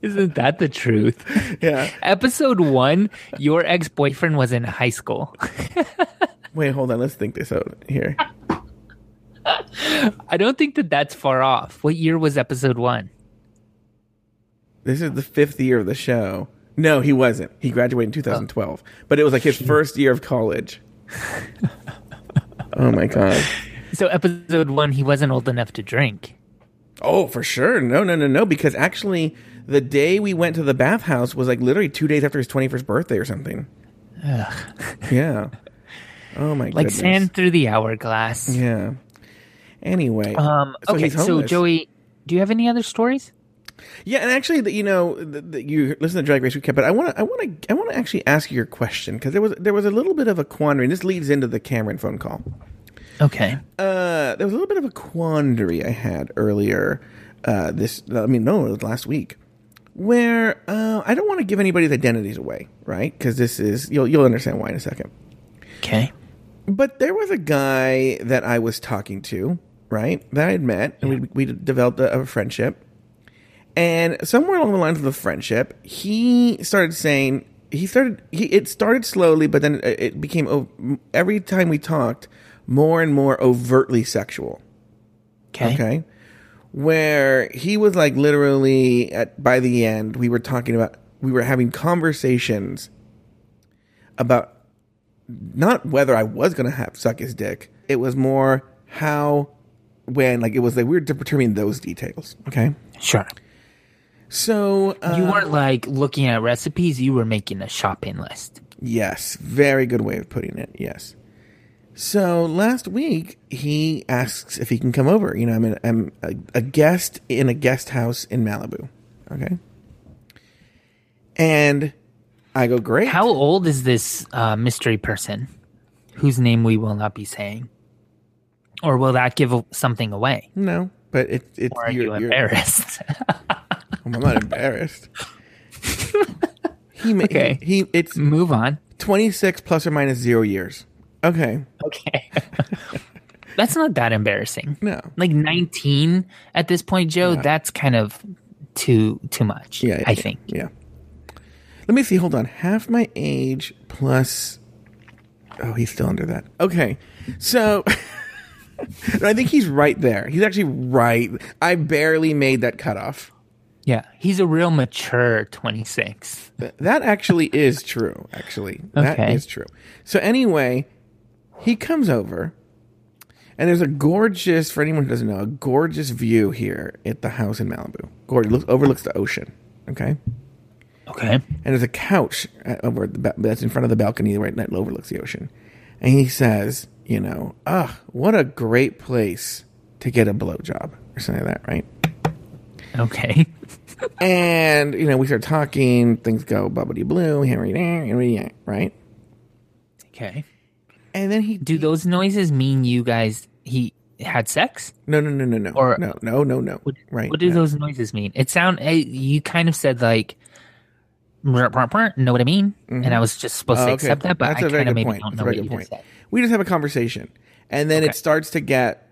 isn't that the truth? Yeah. Episode one, your ex-boyfriend was in high school. Wait, hold on. Let's think this out here. I don't think that that's far off. What year was episode one? This is the fifth year of the show. No, he wasn't. He graduated in two thousand twelve. Oh. But it was like his first year of college. Oh, my God. So episode one, he wasn't old enough to drink. Oh, for sure. No, no, no, no. Because actually, the day we went to the bathhouse was like literally two days after his twenty-first birthday or something. Ugh. Yeah. Oh, my God. Like goodness. Sand through the hourglass. Yeah. Anyway. Um, so okay, so Joey, do you have any other stories? Yeah, and actually, the, you know, the, the, you listen to Drag Race Recap, but I want to, I want to, I want to actually ask you your question because there was there was a little bit of a quandary, and this leads into the Cameron phone call. Okay, uh, there was a little bit of a quandary I had earlier. Uh, this, I mean, no, it was last week, where uh, I don't want to give anybody's identities away, right? Because this is you'll you'll understand why in a second. Okay, but there was a guy that I was talking to, right? That I had met, and yeah. we we developed a, a friendship. And somewhere along the lines of the friendship, he started saying, he started, he, it started slowly, but then it, it became, every time we talked, more and more overtly sexual. Okay. Okay. Where he was like literally at, by the end, we were talking about, we were having conversations about not whether I was going to have suck his dick. It was more how, when, like, it was like we were determining those details. Okay. Sure. So uh, you weren't like looking at recipes. You were making a shopping list. Yes. Very good way of putting it. Yes. So last week he asks if he can come over. You know, I'm, in, I'm a, a guest in a guest house in Malibu. Okay. And I go, great. How old is this uh, mystery person whose name we will not be saying? Or will that give something away? No, but it, it, or are you're, you embarrassed? You're, I'm not embarrassed. he, okay. He, he, it's Move on. twenty-six plus or minus zero years. Okay. Okay. That's not that embarrassing. No. Like nineteen at this point, Joe, no. That's kind of too too much, yeah, yeah, I yeah, think. Yeah. Let me see. Hold on. Half my age plus... Oh, he's still under that. Okay. So... I think he's right there. He's actually right. I barely made that cutoff. Yeah, he's a real mature twenty-six. That actually is true, actually. That okay. is true. So anyway, he comes over, and there's a gorgeous, for anyone who doesn't know, a gorgeous view here at the house in Malibu. Gorgeous, overlooks the ocean, okay? Okay. And there's a couch over the, that's in front of the balcony right that overlooks the ocean. And he says... You know, ah, oh, what a great place to get a blowjob or something like that, right? Okay. And, you know, we start talking, things go bubbly blue, right? Okay. And then he. Do those noises mean you guys, he had sex? No, no, no, no, no. Or, no, no, no, no. What, right. What do no. those noises mean? It sound, you kind of said like, know what I mean? Mm-hmm. And I was just supposed oh, to accept okay. that, but That's I kind of maybe point. don't That's know what you point. said. We just have a conversation, and then okay. it starts to get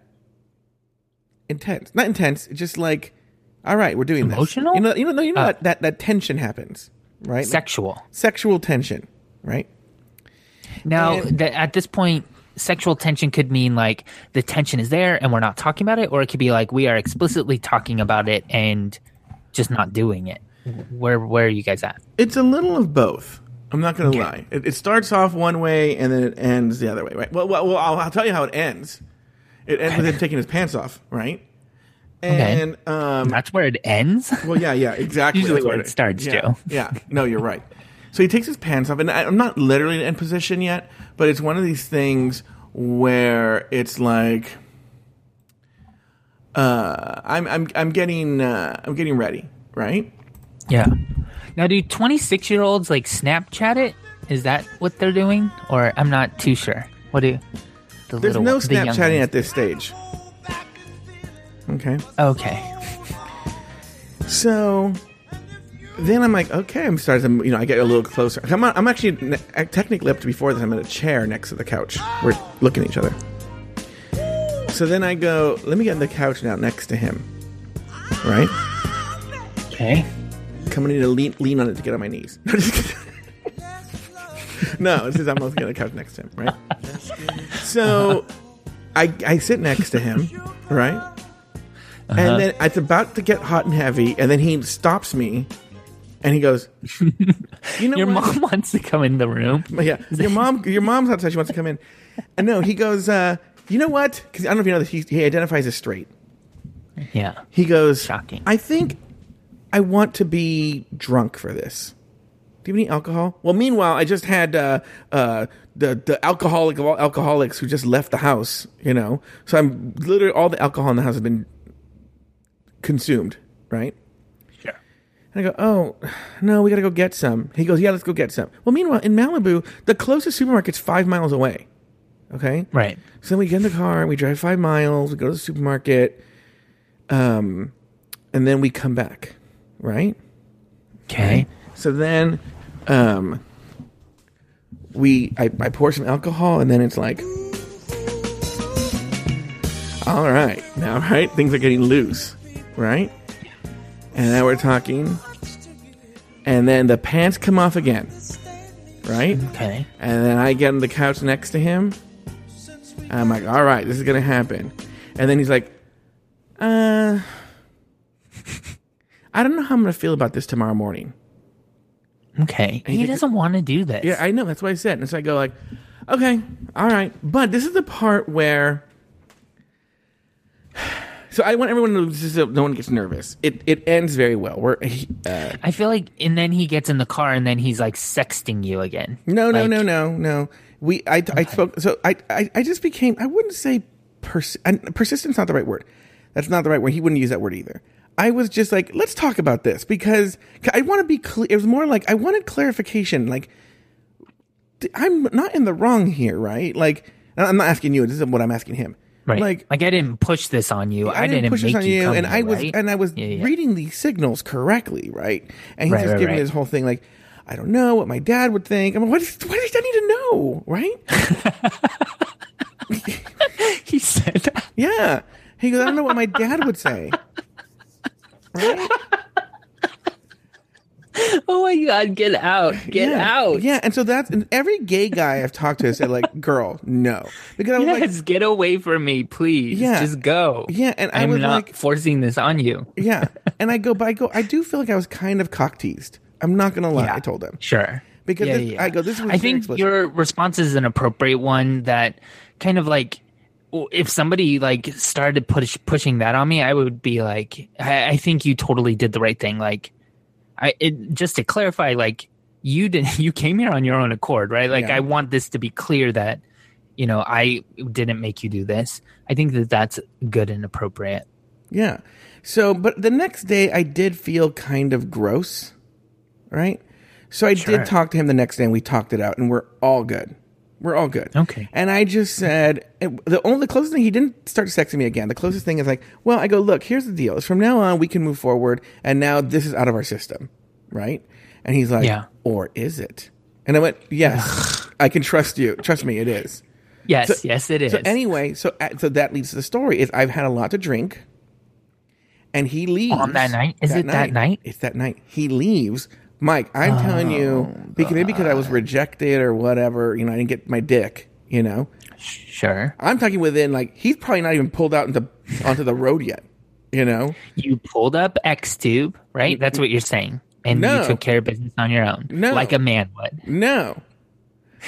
intense. Not intense, just like, all right, we're doing Emotional? this. Emotional? You know, you know, you know uh, what, that, that tension happens, right? Sexual. Like, sexual tension, right? Now, and, th- at this point, sexual tension could mean, like, the tension is there, and we're not talking about it, or it could be, like, we are explicitly talking about it and just not doing it. Where, where are you guys at? It's a little of both. I'm not going to okay. lie. It, it starts off one way and then it ends the other way, right? Well, well, well I'll, I'll tell you how it ends. It ends with him taking his pants off, right? And okay. um, that's where it ends? Well, yeah, yeah, exactly. Usually that's where it, it starts, yeah, Joe. Yeah, no, you're right. So he takes his pants off, and I, I'm not literally in position yet, but it's one of these things where it's like, uh, I'm, I'm, I'm getting, uh, I'm getting ready, right? Yeah. Now, do twenty-six-year-olds, like, Snapchat it? Is that what they're doing? Or I'm not too sure. What do the There's little, no the Snapchatting at this stage. Okay. Okay. So, then I'm like, okay, I'm starting to, you know, I get a little closer. I'm, I'm actually technically up to before this. I'm in a chair next to the couch. We're looking at each other. So then I go, let me get on the couch now next to him. Right? Okay. I'm going to lean, lean on it to get on my knees. No, this is I'm also going to couch next to him, right? So I I sit next to him, right? Uh-huh. And then it's about to get hot and heavy, and then he stops me, and he goes, "You know, your what? mom wants to come in the room." Yeah, your mom, your mom's outside. She wants to come in. And no, he goes, uh, "You know what?" Because I don't know if you know this. He, he identifies as straight. Yeah. He goes, "Shocking. I think." I want to be drunk for this. Do you have any alcohol? Well, meanwhile, I just had uh, uh, the the alcoholic of all alcoholics who just left the house, you know. So I'm literally all the alcohol in the house has been consumed, right? Sure. And I go, oh no, we got to go get some. He goes, yeah, let's go get some. Well, meanwhile, in Malibu, the closest supermarket's five miles away. Okay, right. So then we get in the car, we drive five miles, we go to the supermarket, um, and then we come back. Right? Okay. So then um, we I, I pour some alcohol, and then it's like, all right, now, right? Things are getting loose, right? and then we're talking, and then the pants come off again, right? Okay. And then I get on the couch next to him, and I'm like, all right, this is going to happen. And then he's like, uh, I don't know how I'm going to feel about this tomorrow morning. Okay. He doesn't want to do this. Yeah, I know. That's what I said. And so I go like, okay, all right. But this is the part where... So I want everyone to know so no one gets nervous. It it ends very well. We're, uh, I feel like... And then he gets in the car and then he's like sexting you again. No, like, no, no, no, no. We I, okay. I spoke... So I, I, I just became... I wouldn't say... Pers- persistent's not the right word. That's not the right word. He wouldn't use that word either. I was just like, let's talk about this because I want to be clear. It was more like I wanted clarification. Like, I'm not in the wrong here, right? Like, I'm not asking you. This is what I'm asking him. Right. Like, like I didn't push this on you. I, I didn't, didn't push make this on you. you and, here, I was, right? and I was yeah, yeah. reading the signals correctly, right? And he's right, just right, giving right. his whole thing like, I don't know what my dad would think. I'm like, what, is, what does I need to know, right? He said that. Yeah. He goes, I don't know what my dad would say. Right? Oh my God, get out. Get yeah. out. Yeah. And so that's and every gay guy I've talked to has said, like, girl, no. Because I was yes, like, get away from me, please. Yeah. Just go. Yeah. And I I'm was not like, forcing this on you. Yeah. And I go, but I go, I do feel like I was kind of cock teased. I'm not going to lie. Yeah. I told him. Sure. Because yeah, this, yeah. I go, this was I think explicit. Your response is an appropriate one that kind of like, if somebody like started push, pushing that on me, I would be like, I, I think you totally did the right thing. Like, I it, just to clarify, like you didn't, you came here on your own accord, right? Like, yeah. I want this to be clear that, you know, I didn't make you do this. I think that that's good and appropriate. Yeah. So, but the next day, I did feel kind of gross, right? So I sure. did talk to him the next day, and we talked it out, and we're all good. We're all good. Okay. And I just said, it, the only the closest thing, he didn't start sexting me again. The closest thing is like, well, I go, look, here's the deal. It's from now on, we can move forward. And now this is out of our system. Right? And he's like, yeah. Or is it? And I went, yes, I can trust you. Trust me, it is. Yes, so, yes, it is. So anyway, so, so that leads to the story is I've had a lot to drink. And he leaves. On that night? Is that it night. that night? It's that night. He leaves. Mike, I'm oh, telling you, because, maybe because I was rejected or whatever, you know, I didn't get my dick, you know? Sure. I'm talking within, like, he's probably not even pulled out into onto the road yet, you know? You pulled up X-Tube, right? That's what you're saying. And no. you took care of business on your own. No. Like a man would. No.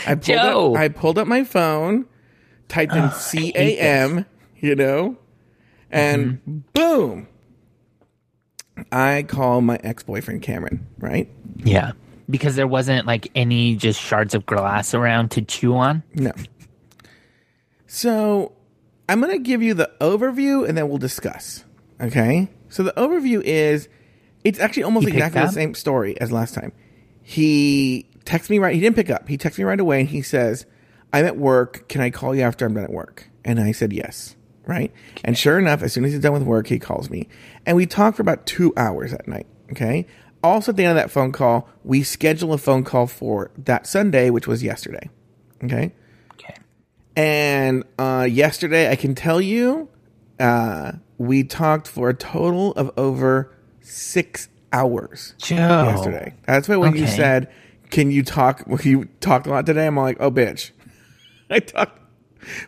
I pulled, Joe. Up, I pulled up my phone, typed in oh, C A M, you know? And mm-hmm. boom. I call my ex-boyfriend Cameron, right? Yeah. Because there wasn't like any just shards of glass around to chew on? No. So I'm going to give you the overview and then we'll discuss. Okay? So the overview is it's actually almost exactly the same story as last time. He texts me right. He didn't pick up. He texts me right away and he says, I'm at work. Can I call you after I'm done at work? And I said, yes. Right? Okay. And sure enough, as soon as he's done with work, he calls me. And we talk for about two hours that night. Okay? Also, at the end of that phone call, we schedule a phone call for that Sunday, which was yesterday. Okay? Okay. And uh, yesterday, I can tell you, uh, we talked for a total of over six hours Joe. yesterday. That's why when okay. you said, can you talk, well, you talked a lot today, I'm like, oh, bitch. I talked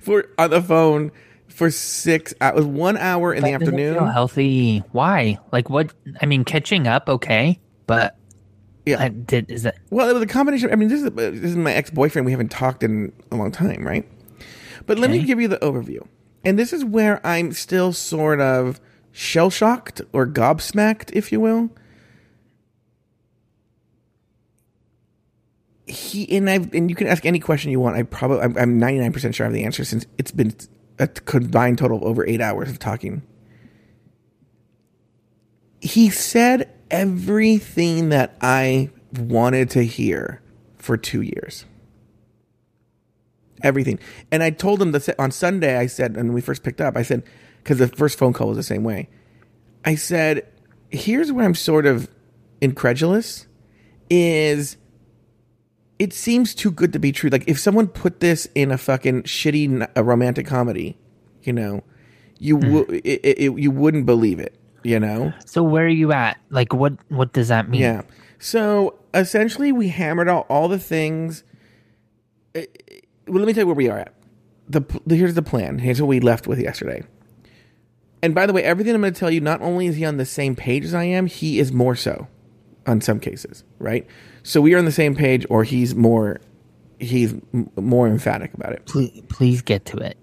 for on the phone for six hours, one hour in but the afternoon. Feel healthy. Why? Like what? I mean, catching up, okay, but yeah, I did is that? Well, it was a combination. I mean, this is this is my ex boyfriend. We haven't talked in a long time, right? But okay. let me give you the overview. And this is where I'm still sort of shell shocked or gobsmacked, if you will. He and I and you can ask any question you want. I probably I'm, I'm ninety-nine percent sure I have the answer since it's been a combined total of over eight hours of talking. He said everything that I wanted to hear for two years. Everything. And I told him that on Sunday, I said, and we first picked up, I said, because the first phone call was the same way. I said, here's where I'm sort of incredulous is it seems too good to be true. Like, if someone put this in a fucking shitty a romantic comedy, you know, you, mm. w- it, it, you wouldn't believe it, you know? So where are you at? Like, what, what does that mean? Yeah. So essentially we hammered out all the things. Well, let me tell you where we are at. The, the here's the plan. Here's what we left with yesterday. And by the way, everything I'm going to tell you, not only is he on the same page as I am, he is more so on some cases, right? So we are on the same page, or he's more, he's m- more emphatic about it. Please, please get to it.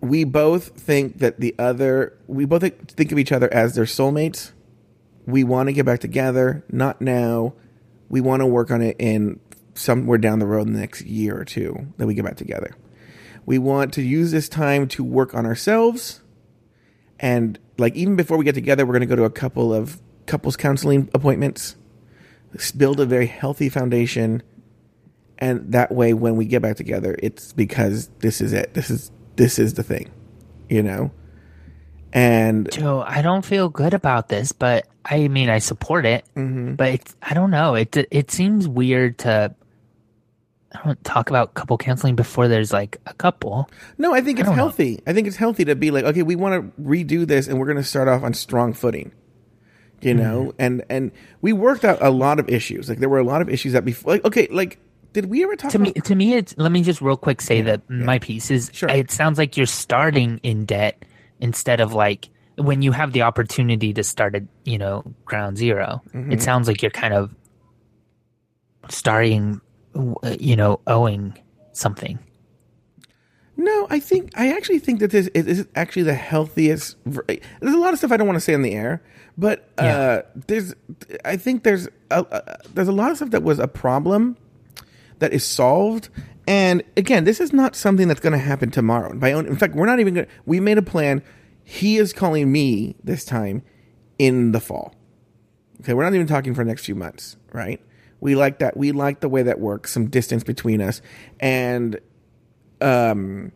We both think that the other, we both think of each other as their soulmates. We want to get back together. Not now. We want to work on it in somewhere down the road in the next year or two that we get back together. We want to use this time to work on ourselves. And like, even before we get together, we're going to go to a couple of couples counseling appointments, build a very healthy foundation. And that way, when we get back together, it's because this is it. This is, this is the thing, you know? And Joe, I don't feel good about this, but I mean, I support it, mm-hmm. but it's, I don't know. It, it seems weird to, I don't talk about couple counseling before there's like a couple. No, I think it's I healthy. Know. I think it's healthy to be like, okay, we want to redo this and we're going to start off on strong footing, you mm-hmm. know? And, and we worked out a lot of issues. Like there were a lot of issues that before, like, okay, like, did we ever talk to about me? To me, it's, let me just real quick say yeah, that yeah. my piece is, sure. it sounds like you're starting in debt instead of like when you have the opportunity to start at, you know, ground zero, mm-hmm. it sounds like you're kind of starting, you know, owing something. No, I think I actually think that this is, is actually the healthiest. There's a lot of stuff I don't want to say on the air, but uh, yeah. there's I think there's a, a, there's a lot of stuff that was a problem that is solved. And again, this is not something that's going to happen tomorrow. By own, in fact, we're not even going to, we made a plan. He is calling me this time in the fall. Okay, we're not even talking for the next few months, right? We like that. We like the way that works, some distance between us. And, um,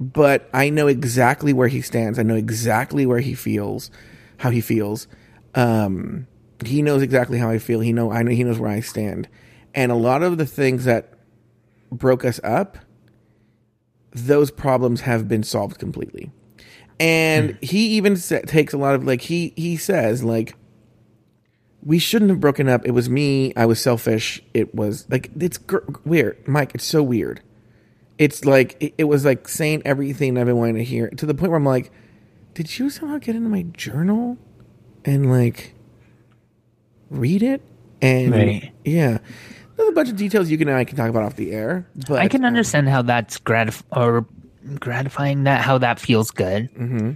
but I know exactly where he stands. I know exactly where he feels, how he feels. Um, he knows exactly how I feel. He know, I know he knows where I stand. And a lot of the things that broke us up, those problems have been solved completely. And mm. he even sa- takes a lot of like, he, he says like, we shouldn't have broken up. It was me. I was selfish. It was like, it's gr- weird. Mike, it's so weird. It's like, it, it was like saying everything I've been wanting to hear to the point where I'm like, did you somehow get into my journal and like read it? And right. yeah, there's a bunch of details you and I can talk about off the air. But I can understand um, how that's gratif- or gratifying that, how that feels good. Mm-hmm.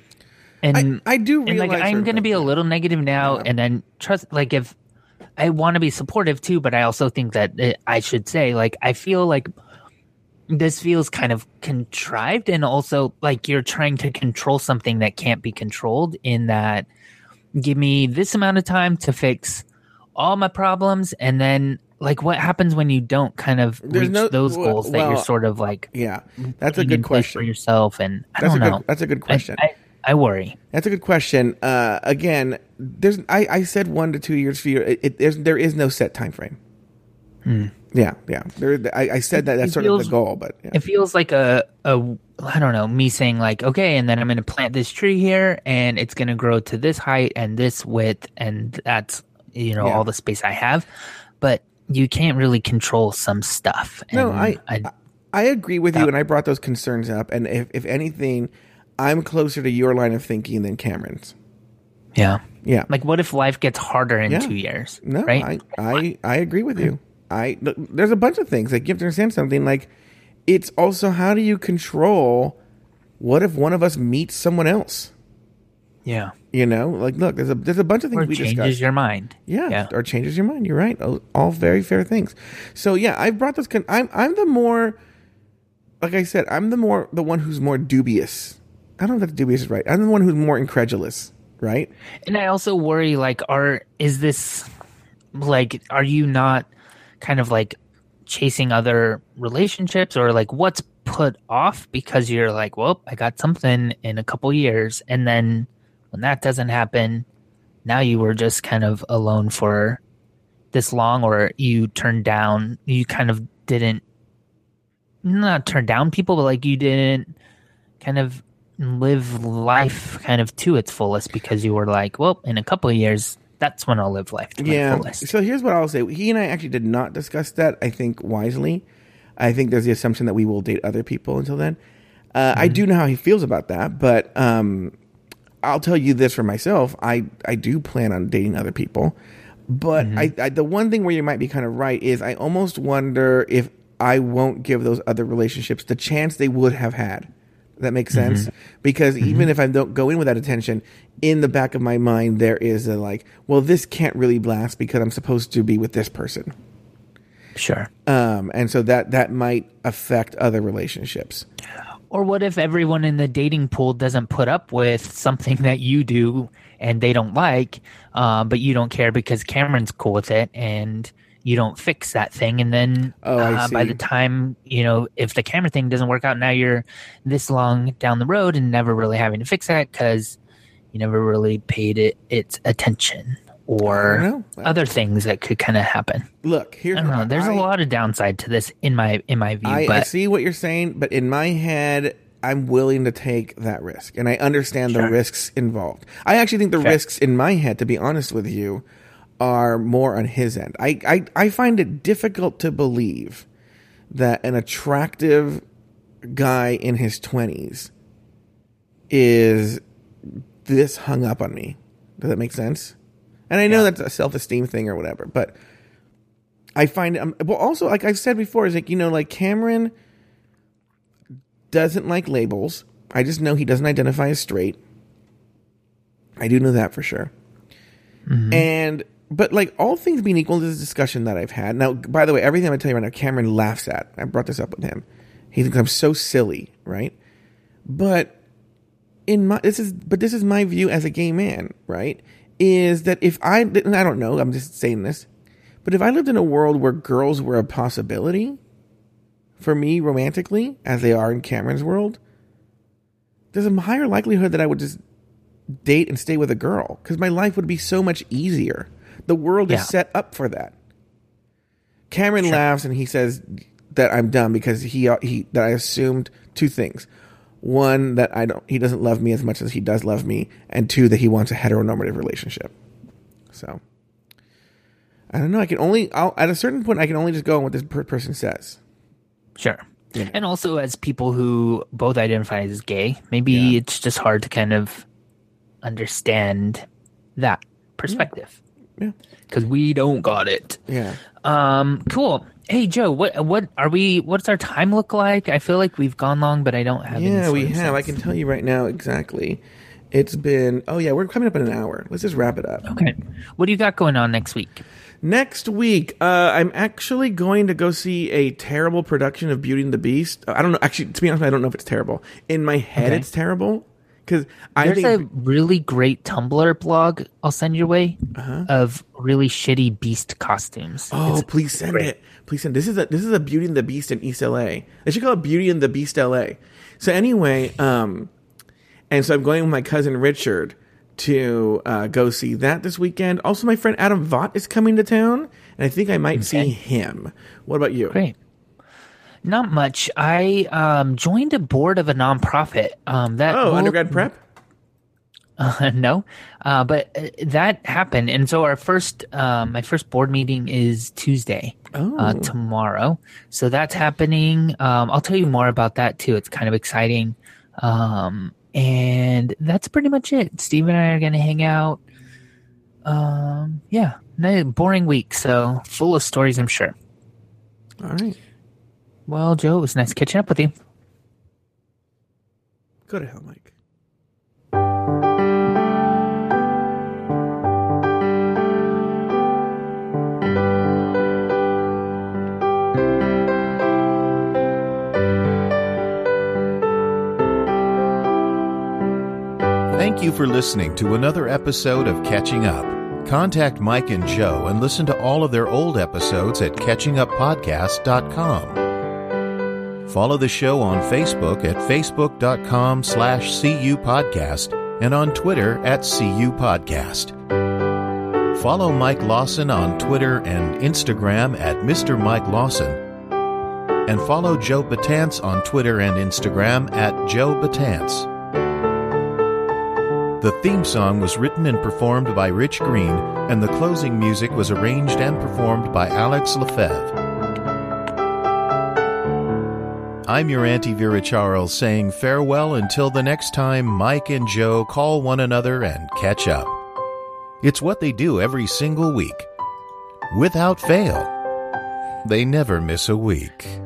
And I, I do realize and like, I'm going to be a little negative now, yeah. and then trust. Like if I want to be supportive too, but I also think that it, I should say, like I feel like this feels kind of contrived, and also like you're trying to control something that can't be controlled. In that, give me this amount of time to fix all my problems, and then like what happens when you don't kind of There's reach no, those well, goals that well, you're sort of like yeah that's a good question for yourself, and I that's don't know good, that's a good question. I, I, I worry. That's a good question. Uh, again, there's. I, I said one to two years for you. It, it, there's, there is no set time frame. Hmm. Yeah, yeah. There, I, I said that. That's it sort feels, of the goal, but yeah. It feels like a, a, I don't know, me saying like, okay, and then I'm going to plant this tree here, and it's going to grow to this height and this width, and that's you know yeah. all the space I have. But you can't really control some stuff. And no, I, I, I agree with that, you, and I brought those concerns up, and if, if anything, I'm closer to your line of thinking than Cameron's. Yeah. Yeah. Like what if life gets harder in yeah. two years? No, right? I, I, I agree with you. I look, there's a bunch of things. Like you have to understand something. Like it's also how do you control what if one of us meets someone else? Yeah. You know, like look, there's a there's a bunch of things or we discussed. Or changes your mind. Yeah, yeah. Or changes your mind. You're right. All very fair things. So yeah, I brought this con- I'm I'm the more like I said, I'm the more the one who's more dubious. I don't know if that's dubious is right. I'm the one who's more incredulous, right? And I also worry, like, are is this, like, are you not kind of, like, chasing other relationships or, like, what's put off because you're like, well, I got something in a couple years. And then when that doesn't happen, now you were just kind of alone for this long or you turned down, you kind of didn't, not turn down people, but, like, you didn't kind of and live life kind of to its fullest, because you were like, well, in a couple of years, that's when I'll live life to yeah. my fullest. So here's what I'll say. He and I actually did not discuss that, I think, wisely. I think there's the assumption that we will date other people until then. Uh, mm-hmm. I do know how he feels about that, but um, I'll tell you this for myself. I, I do plan on dating other people. But mm-hmm. I, I, the one thing where you might be kind of right is I almost wonder if I won't give those other relationships the chance they would have had. That makes sense? Mm-hmm. Because mm-hmm. even if I don't go in with that attention, in the back of my mind, there is a like, well, this can't really last because I'm supposed to be with this person. Sure. Um, and so that, that might affect other relationships. Or what if everyone in the dating pool doesn't put up with something that you do and they don't like, uh, but you don't care because Cameron's cool with it and you don't fix that thing. And then oh, uh, by the time, you know, if the Cameron thing doesn't work out, now you're this long down the road and never really having to fix that because you never really paid it its attention. Or other things that could kind of happen. Look, here's I don't know. There's I, a lot of downside to this in my in my view. I, but I see what you're saying, but in my head, I'm willing to take that risk, and I understand sure. the risks involved. I actually think the Fair. risks in my head, to be honest with you, are more on his end. I I, I find it difficult to believe that an attractive guy in his twenties is this hung up on me. Does that make sense? And I know yeah. that's a self-esteem thing or whatever, but I find um, – well, also, like I've said before, is like, you know, like Cameron doesn't like labels. I just know he doesn't identify as straight. I do know that for sure. Mm-hmm. And – but, like, all things being equal, this is a discussion that I've had. Now, by the way, everything I'm going to tell you right now, Cameron laughs at. I brought this up with him. He thinks I'm so silly, right? But in my – this is – but this is my view as a gay man, right? Is that if I, and I don't know, I'm just saying this, but if I lived in a world where girls were a possibility for me romantically, as they are in Cameron's world, there's a higher likelihood that I would just date and stay with a girl because my life would be so much easier. The world yeah. is set up for that. Cameron sure. laughs and he says that I'm dumb because he, he that I assumed two things. One, that I don't, he doesn't love me as much as he does love me. And two, that he wants a heteronormative relationship. So, I don't know. I can only, I'll, at a certain point, I can only just go on what this per- person says. Sure. You know. And also as people who both identify as gay, maybe yeah. it's just hard to kind of understand that perspective. Yeah. Because yeah. we don't got it. Yeah. Um. Cool. Hey Joe, what what are we? What's our time look like? I feel like we've gone long, but I don't have. Yeah, any we have. Sense. I can tell you right now exactly. It's been. Oh yeah, we're coming up in an hour. Let's just wrap it up. Okay. What do you got going on next week? Next week, uh, I'm actually going to go see a terrible production of Beauty and the Beast. I don't know. Actually, to be honest, I don't know if it's terrible. In my head, okay. it's terrible because I there's think... a really great Tumblr blog I'll send your way uh-huh. of really shitty Beast costumes. Oh, it's please send great. it. Please send this is a this is a Beauty and the Beast in East L A. They should call it Beauty and the Beast L A. So anyway, um, and so I'm going with my cousin Richard to uh, go see that this weekend. Also, my friend Adam Vought is coming to town, and I think I might okay. see him. What about you? Great. Not much. I um, joined a board of a nonprofit. Um, that oh, will- undergrad prep. Uh, no, uh, but uh, that happened, and so our first, uh, my first board meeting is Tuesday, oh. uh, tomorrow. So that's happening. Um, I'll tell you more about that too. It's kind of exciting, um, and that's pretty much it. Steve and I are going to hang out. Um, yeah, no, boring week, so full of stories, I'm sure. All right. Well, Joe, it was nice catching up with you. Go to hell, Mike. Thank you for listening to another episode of Catching Up. Contact Mike and Joe and listen to all of their old episodes at catching up podcast dot com. Follow the show on Facebook at facebook dot com slash C U podcast and on Twitter at C U podcast. Follow Mike Lawson on Twitter and Instagram at Mister Mike Lawson. And follow Joe Batance on Twitter and Instagram at Joe Batance. The theme song was written and performed by Rich Green, and the closing music was arranged and performed by Alex Lefebvre. I'm your Auntie Vera Charles saying farewell until the next time Mike and Joe call one another and catch up. It's what they do every single week. Without fail. They never miss a week.